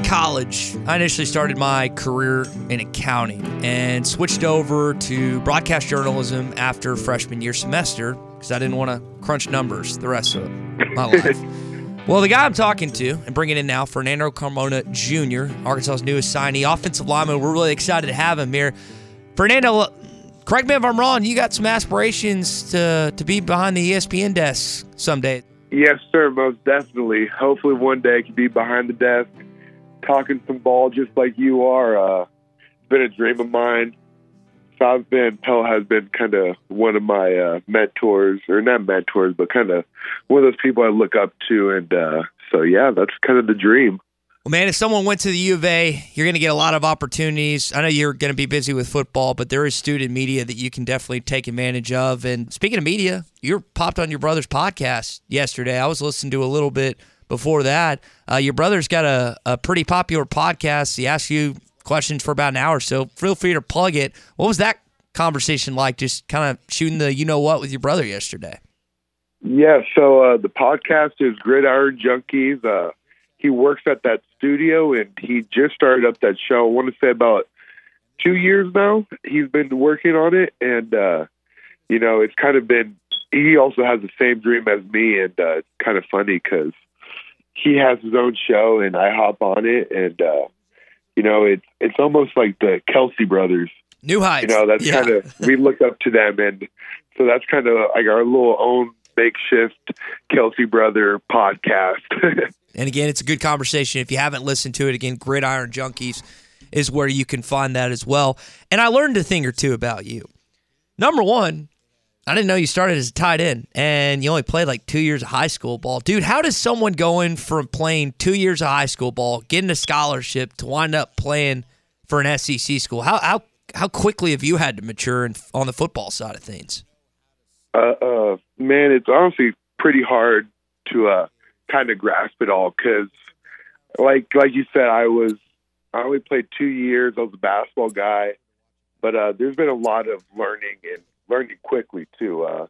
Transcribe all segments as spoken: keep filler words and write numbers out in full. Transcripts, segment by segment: in college, I initially started my career in accounting and switched over to broadcast journalism after freshman year semester because I didn't want to crunch numbers the rest of my life. Well, the guy I'm talking to and bringing in now, Fernando Carmona Junior, Arkansas's newest signee, offensive lineman. We're really excited to have him here. Fernando, correct me if I'm wrong, you got some aspirations to, to be behind the E S P N desk someday. Yes, sir, most definitely. Hopefully one day I can be behind the desk talking some ball just like you are. Uh, it's been a dream of mine. I've been, Pell has been kind of one of my uh, mentors, or not mentors, but kind of one of those people I look up to. And uh, so, yeah, that's kind of the dream. Well, man, if someone went to the U of A, you're going to get a lot of opportunities. I know you're going to be busy with football, but there is student media that you can definitely take advantage of. And speaking of media, you popped on your brother's podcast yesterday. I was listening to a little bit before that. Uh, your brother's got a, a pretty popular podcast. He asked you questions for about an hour, so feel free to plug it. What was that conversation like, just kind of shooting the you-know-what with your brother yesterday? Yeah, so uh, the podcast is Gridiron Junkies. Uh, he works at that studio, and he just started up that show, I want to say about two years now. He's been working on it, and, uh, you know, it's kind of been, he also has the same dream as me, and uh, it's kind of funny because he has his own show, and I hop on it, and, uh, you know, it's it's almost like the Kelsey brothers. New Heights. You know, that's yeah. kind of, we look up to them. And so that's kind of like our little own makeshift Kelsey brother podcast. And again, it's a good conversation. If you haven't listened to it, again, Gridiron Junkies is where you can find that as well. And I learned a thing or two about you. Number one, I didn't know you started as a tight end, and you only played like two years of high school ball. Dude, how does someone going from playing two years of high school ball, getting a scholarship, to wind up playing for an S E C school? How how, how quickly have you had to mature in, on the football side of things? Uh, uh, man, it's honestly pretty hard to uh, kind of grasp it all because, like like you said, I was I only played two years. I was a basketball guy, but uh, there's been a lot of learning and learning quickly too. Uh,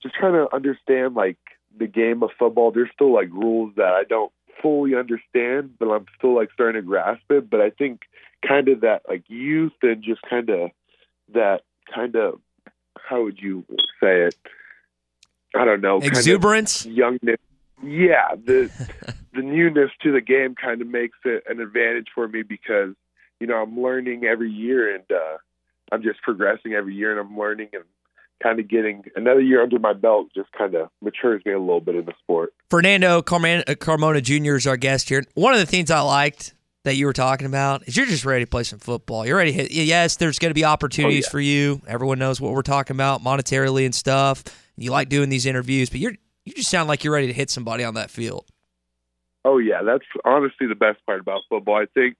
just trying to understand like the game of football. There's still like rules that I don't fully understand, but I'm still like starting to grasp it. But I think kind of that like youth and just kind of that kind of, how would you say it? I don't know. Exuberance? Kind of youngness. Yeah. The, the newness to the game kind of makes it an advantage for me because, you know, I'm learning every year and, uh, I'm just progressing every year, and I'm learning and kind of getting another year under my belt just kind of matures me a little bit in the sport. Fernando Carmona Junior is our guest here. One of the things I liked that you were talking about is you're just ready to play some football. You're ready to hit. Yes, there's going to be opportunities oh, yeah. for you. Everyone knows what we're talking about monetarily and stuff. You like doing these interviews, but you're you just sound like you're ready to hit somebody on that field. Oh, yeah. That's honestly the best part about football. I think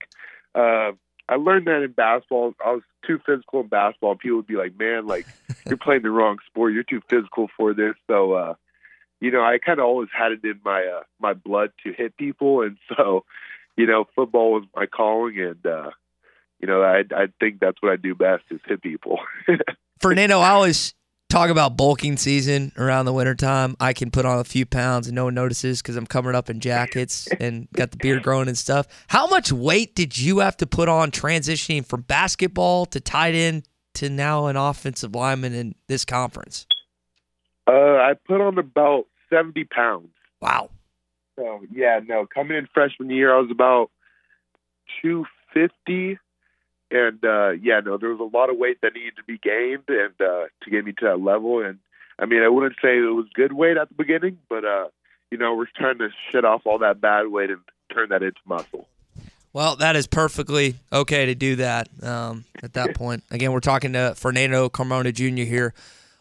uh, I learned that in basketball. I was too physical in basketball. People would be like, man, like, you're playing the wrong sport. You're too physical for this. So, uh, you know, I kind of always had it in my uh, my blood to hit people. And so, you know, football was my calling. And, uh, you know, I, I think that's what I do best is hit people. Fernando, I always talk about bulking season around the wintertime. I can put on a few pounds and no one notices because I'm covered up in jackets and got the beard growing and stuff. How much weight did you have to put on transitioning from basketball to tight end to now an offensive lineman in this conference? Uh, I put on about seventy pounds. Wow. So, yeah, no, coming in freshman year, I was about two fifty. And, uh, yeah, no, there was a lot of weight that needed to be gained and uh, to get me to that level. And, I mean, I wouldn't say it was good weight at the beginning, but, uh, you know, we're trying to shed off all that bad weight and turn that into muscle. Well, that is perfectly okay to do that um, at that point. Again, we're talking to Fernando Carmona Junior here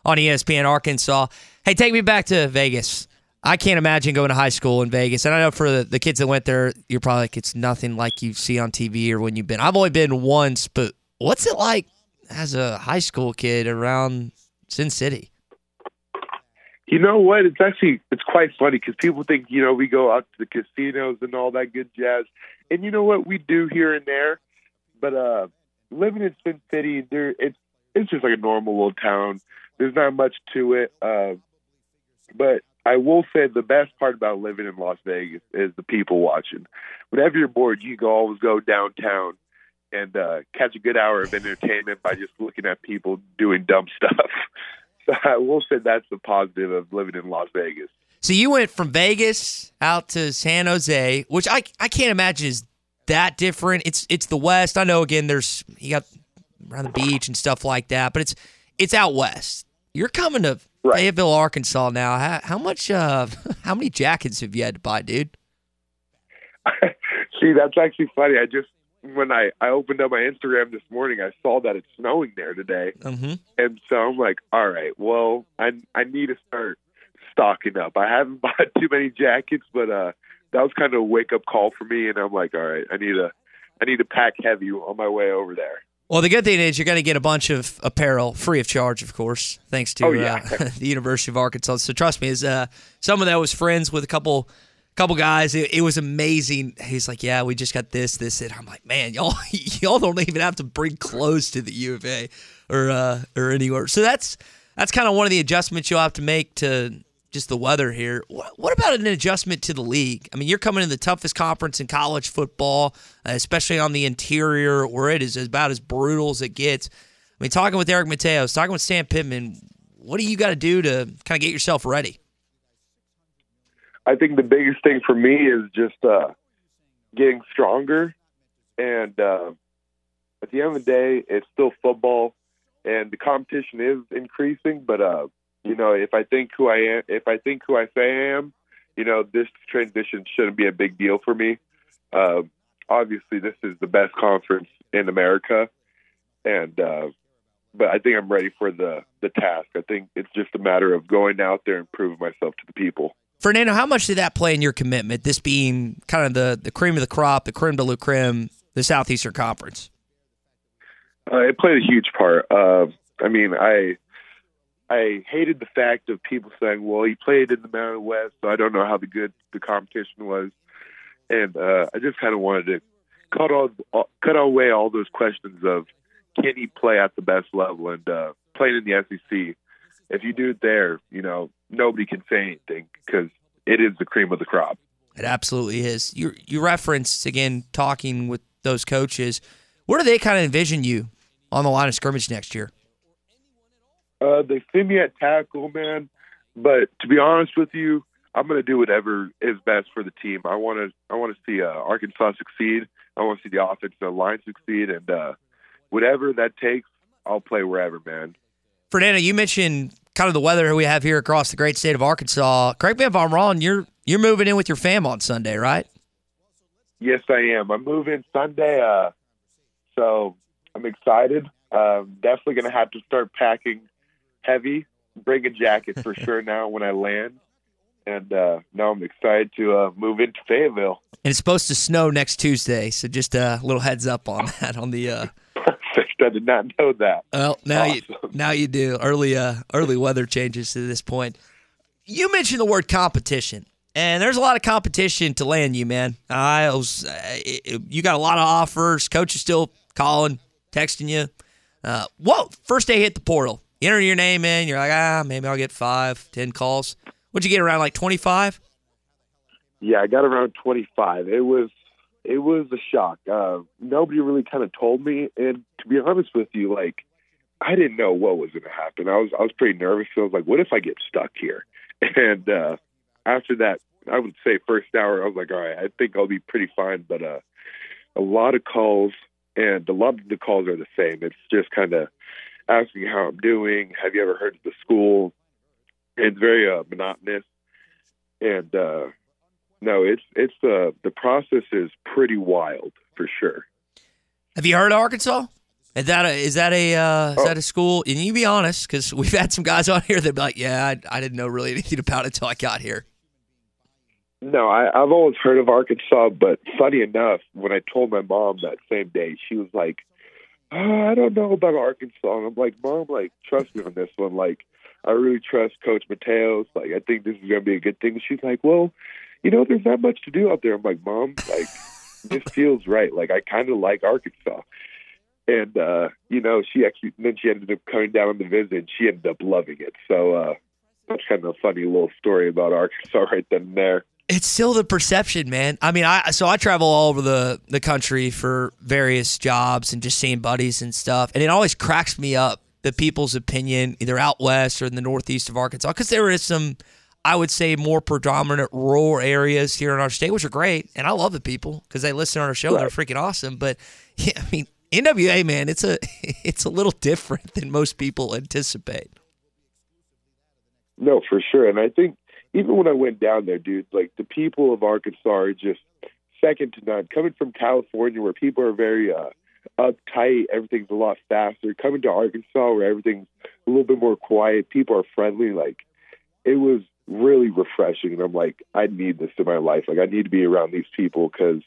on E S P N Arkansas. Hey, take me back to Vegas. I can't imagine going to high school in Vegas. And I know for the, the kids that went there, you're probably like, it's nothing like you see on T V or when you've been. I've only been once, but what's it like as a high school kid around Sin City? You know what? It's actually, it's quite funny because people think, you know, we go out to the casinos and all that good jazz. And you know what? We do here and there. But uh, living in Sin City, there it's, it's just like a normal little town. There's not much to it. Uh, but I will say the best part about living in Las Vegas is the people watching. Whenever you're bored, you can always go downtown and uh, catch a good hour of entertainment by just looking at people doing dumb stuff. So I will say that's the positive of living in Las Vegas. So you went from Vegas out to San Jose, which I I can't imagine is that different. It's it's the West. I know, again, there's you got around the beach and stuff like that, but it's it's out west. You're coming to right. Fayetteville, Arkansas now. How, how much? Uh, how many jackets have you had to buy, dude? See, that's actually funny. I just when I, I opened up my Instagram this morning, I saw that it's snowing there today, mm-hmm. and so I'm like, all right, well, I I need to start stocking up. I haven't bought too many jackets, but uh, that was kind of a wake up call for me, and I'm like, all right, I need to I need to pack heavy on my way over there. Well, the good thing is you're going to get a bunch of apparel free of charge, of course, thanks to oh, yeah. uh, the University of Arkansas. So trust me, as uh, someone that was friends with a couple couple guys, it, it was amazing. He's like, yeah, we just got this, this, and I'm like, man, y'all y'all don't even have to bring clothes to the U of A or, uh, or anywhere. So that's that's kind of one of the adjustments you'll have to make to just the weather here. What, what about an adjustment to the league? I mean, you're coming in the toughest conference in college football, especially on the interior where it is about as brutal as it gets. I mean, talking with Eric Mateos, talking with Sam Pittman, what do you got to do to kind of get yourself ready? I think the biggest thing for me is just uh, getting stronger. And uh, at the end of the day, it's still football, and the competition is increasing, but uh, you know, if I think who I am, if I think who I say I am, you know, this transition shouldn't be a big deal for me. Uh, obviously, this is the best conference in America, and uh, but I think I'm ready for the the task. I think it's just a matter of going out there and proving myself to the people. Fernando, how much did that play in your commitment? This being kind of the the cream of the crop, the creme de la creme, the Southeastern Conference. Uh, it played a huge part. Uh, I mean, I. I hated the fact of people saying, well, he played in the Mountain West, so I don't know how the good the competition was. And uh, I just kind of wanted to cut, all, cut away all those questions of can he play at the best level and uh, playing in the S E C. If you do it there, you know, nobody can say anything because it is the cream of the crop. It absolutely is. You, you referenced, again, talking with those coaches. Where do they kind of envision you on the line of scrimmage next year? Uh, they see me at tackle, man. But to be honest with you, I'm going to do whatever is best for the team. I want to I want to see uh, Arkansas succeed. I want to see the offensive line succeed. And uh, whatever that takes, I'll play wherever, man. Fernando, you mentioned kind of the weather we have here across the great state of Arkansas. Correct me if I'm wrong, you're, you're moving in with your fam on Sunday, right? Yes, I am. I'm moving Sunday, uh, so I'm excited. Uh, definitely going to have to start packing heavy, bring a jacket for sure now when I land. And uh, now I'm excited to uh, move into Fayetteville. And it's supposed to snow next Tuesday, so just a little heads up on that. On the uh... Perfect. I did not know that. Well, now, awesome. you, now you do. Early uh, early weather changes to this point. You mentioned the word competition, and there's a lot of competition to land you, man. I was, uh, it, you got a lot of offers. Coach is still calling, texting you. Uh, whoa, first day hit the portal. You enter your name in, you're like, ah, maybe I'll get five, ten calls. What'd you get, around like twenty-five? Yeah, I got around twenty-five. It was it was a shock. Uh, nobody really kind of told me. And to be honest with you, like, I didn't know what was going to happen. I was I was pretty nervous. So I was like, what if I get stuck here? And uh, after that, I would say first hour, I was like, all right, I think I'll be pretty fine. But uh, a lot of calls, and a lot of the calls are the same. It's just kind of asking how I'm doing. Have you ever heard of the school? It's very uh, monotonous, and uh, no, it's it's uh, the process is pretty wild for sure. Have you heard of Arkansas? Is that a, is that a uh, is oh. that a school? And you be honest, because we've had some guys on here that be like, yeah, I, I didn't know really anything about it until I got here. No, I, I've always heard of Arkansas, but funny enough, when I told my mom that same day, she was like, oh, I don't know about Arkansas. And I'm like, Mom, like, trust me on this one. Like, I really trust Coach Mateos. Like, I think this is going to be a good thing. She's like, well, you know, there's not much to do out there. I'm like, Mom, like, this feels right. Like, I kind of like Arkansas. And, uh, you know, she actually, then she ended up coming down on the visit, and she ended up loving it. So, uh, That's kind of a funny little story about Arkansas right then and there. It's still the perception, man. I mean, I so I travel all over the, the country for various jobs and just seeing buddies and stuff, and it always cracks me up, the people's opinion, either out west or in the northeast of Arkansas, because there is some, I would say, more predominant rural areas here in our state, which are great, and I love the people because they listen to our show. Right. And they're freaking awesome, but, yeah, I mean, N W A, man, it's a it's a little different than most people anticipate. No, for sure, and I think even when I went down there, dude, like the people of Arkansas are just second to none. Coming from California, where people are very uh, uptight, everything's a lot faster. Coming to Arkansas, where everything's a little bit more quiet, people are friendly. Like, it was really refreshing, and I'm like, I need this in my life. Like, I need to be around these people because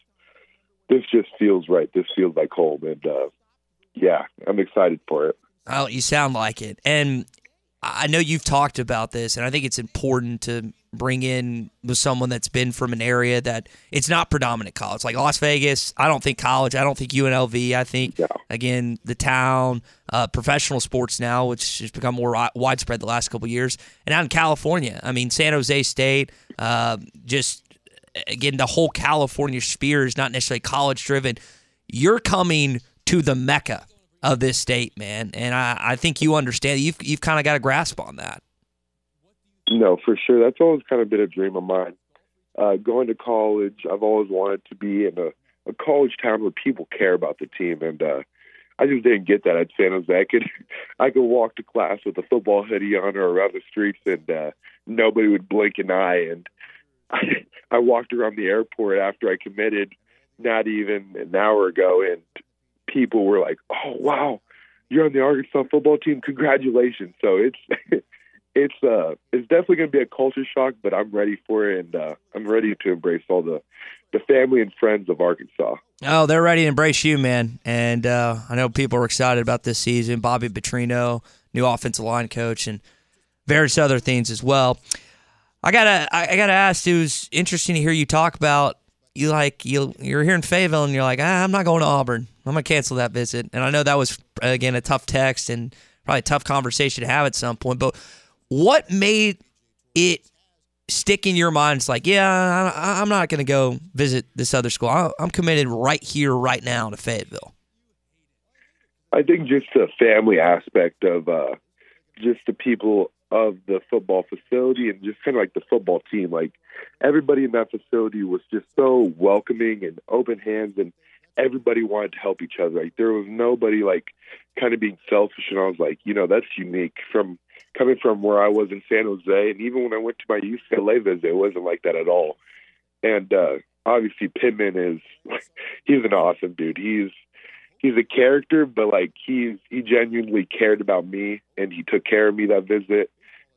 this just feels right. This feels like home, and uh, yeah, I'm excited for it. Oh, you sound like it, and I know you've talked about this, and I think it's important to bring in with someone that's been from an area that it's not predominant college. Like Las Vegas, I don't think college. I don't think U N L V. I think, yeah. again, the town, uh, professional sports now, which has become more widespread the last couple of years. And out in California, I mean, San Jose State, uh, just, again, the whole California sphere is not necessarily college-driven. You're coming to the Mecca of this state, man, and I, I think you understand. You've you've kind of got a grasp on that. No, for sure. That's always kind of been a dream of mine. Uh, going to college, I've always wanted to be in a, a college town where people care about the team, and uh, I just didn't get that at San Jose. I could I could walk to class with a football hoodie on or around the streets, and uh, nobody would blink an eye. And I, I walked around the airport after I committed, not even an hour ago, and people were like, "Oh wow, you're on the Arkansas football team! Congratulations!" So it's it's uh it's definitely going to be a culture shock, but I'm ready for it, and uh, I'm ready to embrace all the the family and friends of Arkansas. Oh, they're ready to embrace you, man! And uh, I know people are excited about this season. Bobby Petrino, new offensive line coach, and various other things as well. I gotta I gotta ask. It was interesting to hear you talk about. You like you you're here in Fayetteville, and you're like, ah, I'm not going to Auburn. I'm gonna cancel that visit. And I know that was again a tough text and probably a tough conversation to have at some point. But what made it stick in your mind? It's like, yeah, I, I'm not gonna go visit this other school. I, I'm committed right here, right now to Fayetteville. I think just the family aspect of uh, just the people of the football facility and just kind of like the football team. Like everybody in that facility was just so welcoming and open hands, and everybody wanted to help each other. Like there was nobody like kind of being selfish. And I was like, you know, that's unique from coming from where I was in San Jose. And even when I went to my U C L A visit, it wasn't like that at all. And uh, obviously Pittman is, he's an awesome dude. He's, he's a character, but like he's, he genuinely cared about me and he took care of me that visit.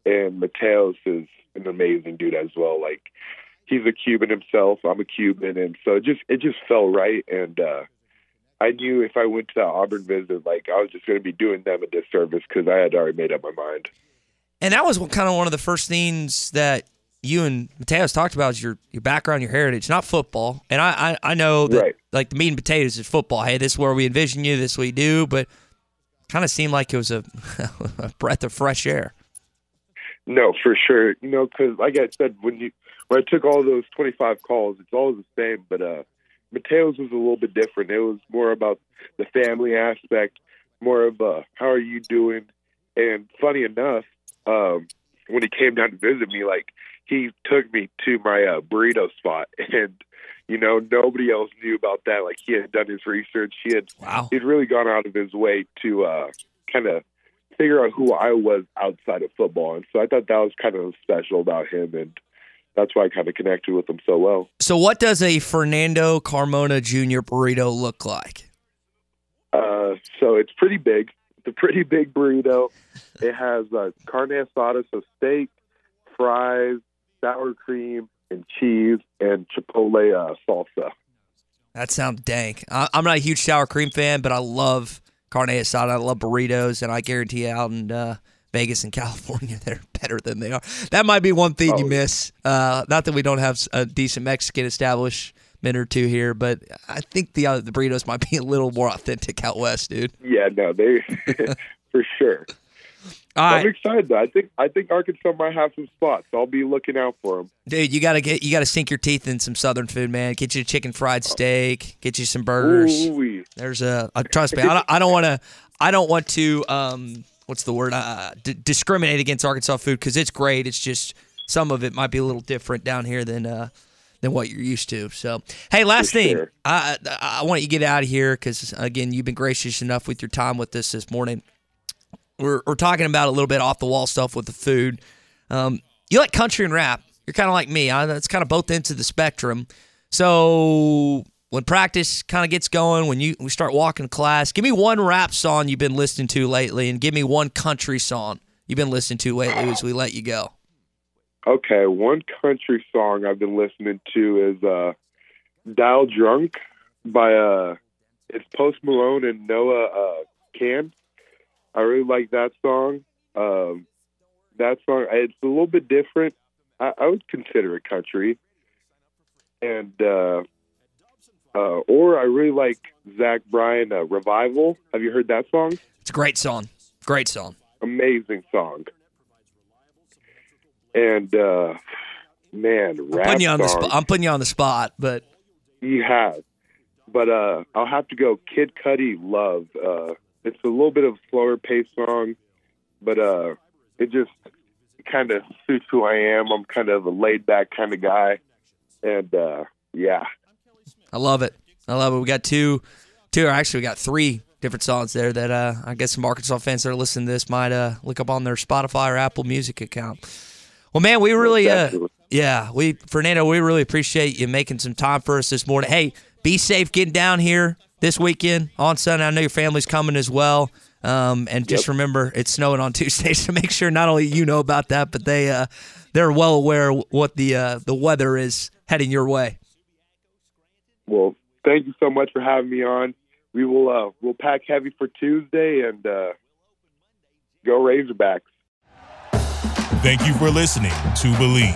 And Mateos is an amazing dude as well. Like he's a Cuban himself. I'm a Cuban. And so it just, it just felt right. And uh, I knew if I went to the Auburn visit, like I was just going to be doing them a disservice because I had already made up my mind. And that was kind of one of the first things that you and Mateos talked about is your, your background, your heritage, not football. And I, I, I know that right. Like the meat and potatoes is football. Hey, this is where we envision you. This is what we do. But kind of seemed like it was a, a breath of fresh air. No, for sure. You know, because like I said, when you when I took all those twenty-five calls, it's always the same. But uh, Mateos was a little bit different. It was more about the family aspect, more of uh, how are you doing. And funny enough, um, when he came down to visit me, like he took me to my uh, burrito spot, and you know nobody else knew about that. Like he had done his research. He had wow. He'd really gone out of his way to uh, kind of figure out who I was outside of football. And so I thought that was kind of special about him, and that's why I kind of connected with him so well. So what does a Fernando Carmona Junior burrito look like? Uh, so it's pretty big. It's a pretty big burrito. It has uh, carne asada, so steak, fries, sour cream, and cheese, and chipotle uh, salsa. That sounds dank. I- I'm not a huge sour cream fan, but I love carne asada. I love burritos, and I guarantee you out in uh, Vegas and California, they're better than they are. That might be one thing oh. you miss. Uh, not that we don't have a decent Mexican establishment or two here, but I think the uh, the burritos might be a little more authentic out west, dude. Yeah, no, they for sure. Right. I'm excited. I think I think Arkansas might have some spots. I'll be looking out for them. Dude, you gotta get you gotta sink your teeth in some Southern food, man. Get you a chicken fried steak. Get you some burgers. Ooh-wee. There's a uh, trust me. I don't, I don't want to. I don't want to. Um, what's the word? Uh, d- discriminate against Arkansas food because it's great. It's just some of it might be a little different down here than uh, than what you're used to. So, hey, last for thing, sure. I I want you to get out of here because again, you've been gracious enough with your time with us this morning. We're, we're talking about a little bit off-the-wall stuff with the food. Um, you like country and rap. You're kind of like me. I, that's kind of both ends of the spectrum. So when practice kind of gets going, when you we start walking to class, give me one rap song you've been listening to lately and give me one country song you've been listening to lately as we let you go. Okay, one country song I've been listening to is uh, Dial Drunk by uh, it's Post Malone and Noah uh, Kamm. I really like that song. Um, that song, it's a little bit different. I, I would consider it country. And, uh, uh, or I really like Zach Bryan, uh, Revival. Have you heard that song? It's a great song. Great song. Amazing song. And, uh, man, rap I'm putting you on the sp- I'm putting you on the spot, but. You have. But uh, I'll have to go Kid Cudi, Love, uh. It's a little bit of a slower-paced song, but uh, it just kind of suits who I am. I'm kind of a laid-back kind of guy, and uh, yeah. I love it. I love it. We got two, two or actually we got three different songs there that uh, I guess some Arkansas fans that are listening to this might uh, look up on their Spotify or Apple Music account. Well, man, we really, uh, yeah, we Fernando, we really appreciate you making some time for us this morning. Hey, be safe getting down here. This weekend on Sunday, I know your family's coming as well. Um, and just yep. remember, it's snowing on Tuesday, so make sure not only you know about that, but they, uh, they're well aware of what the uh, the weather is heading your way. Well, thank you so much for having me on. We will uh, we'll pack heavy for Tuesday and uh, go Razorbacks. Thank you for listening to Believe.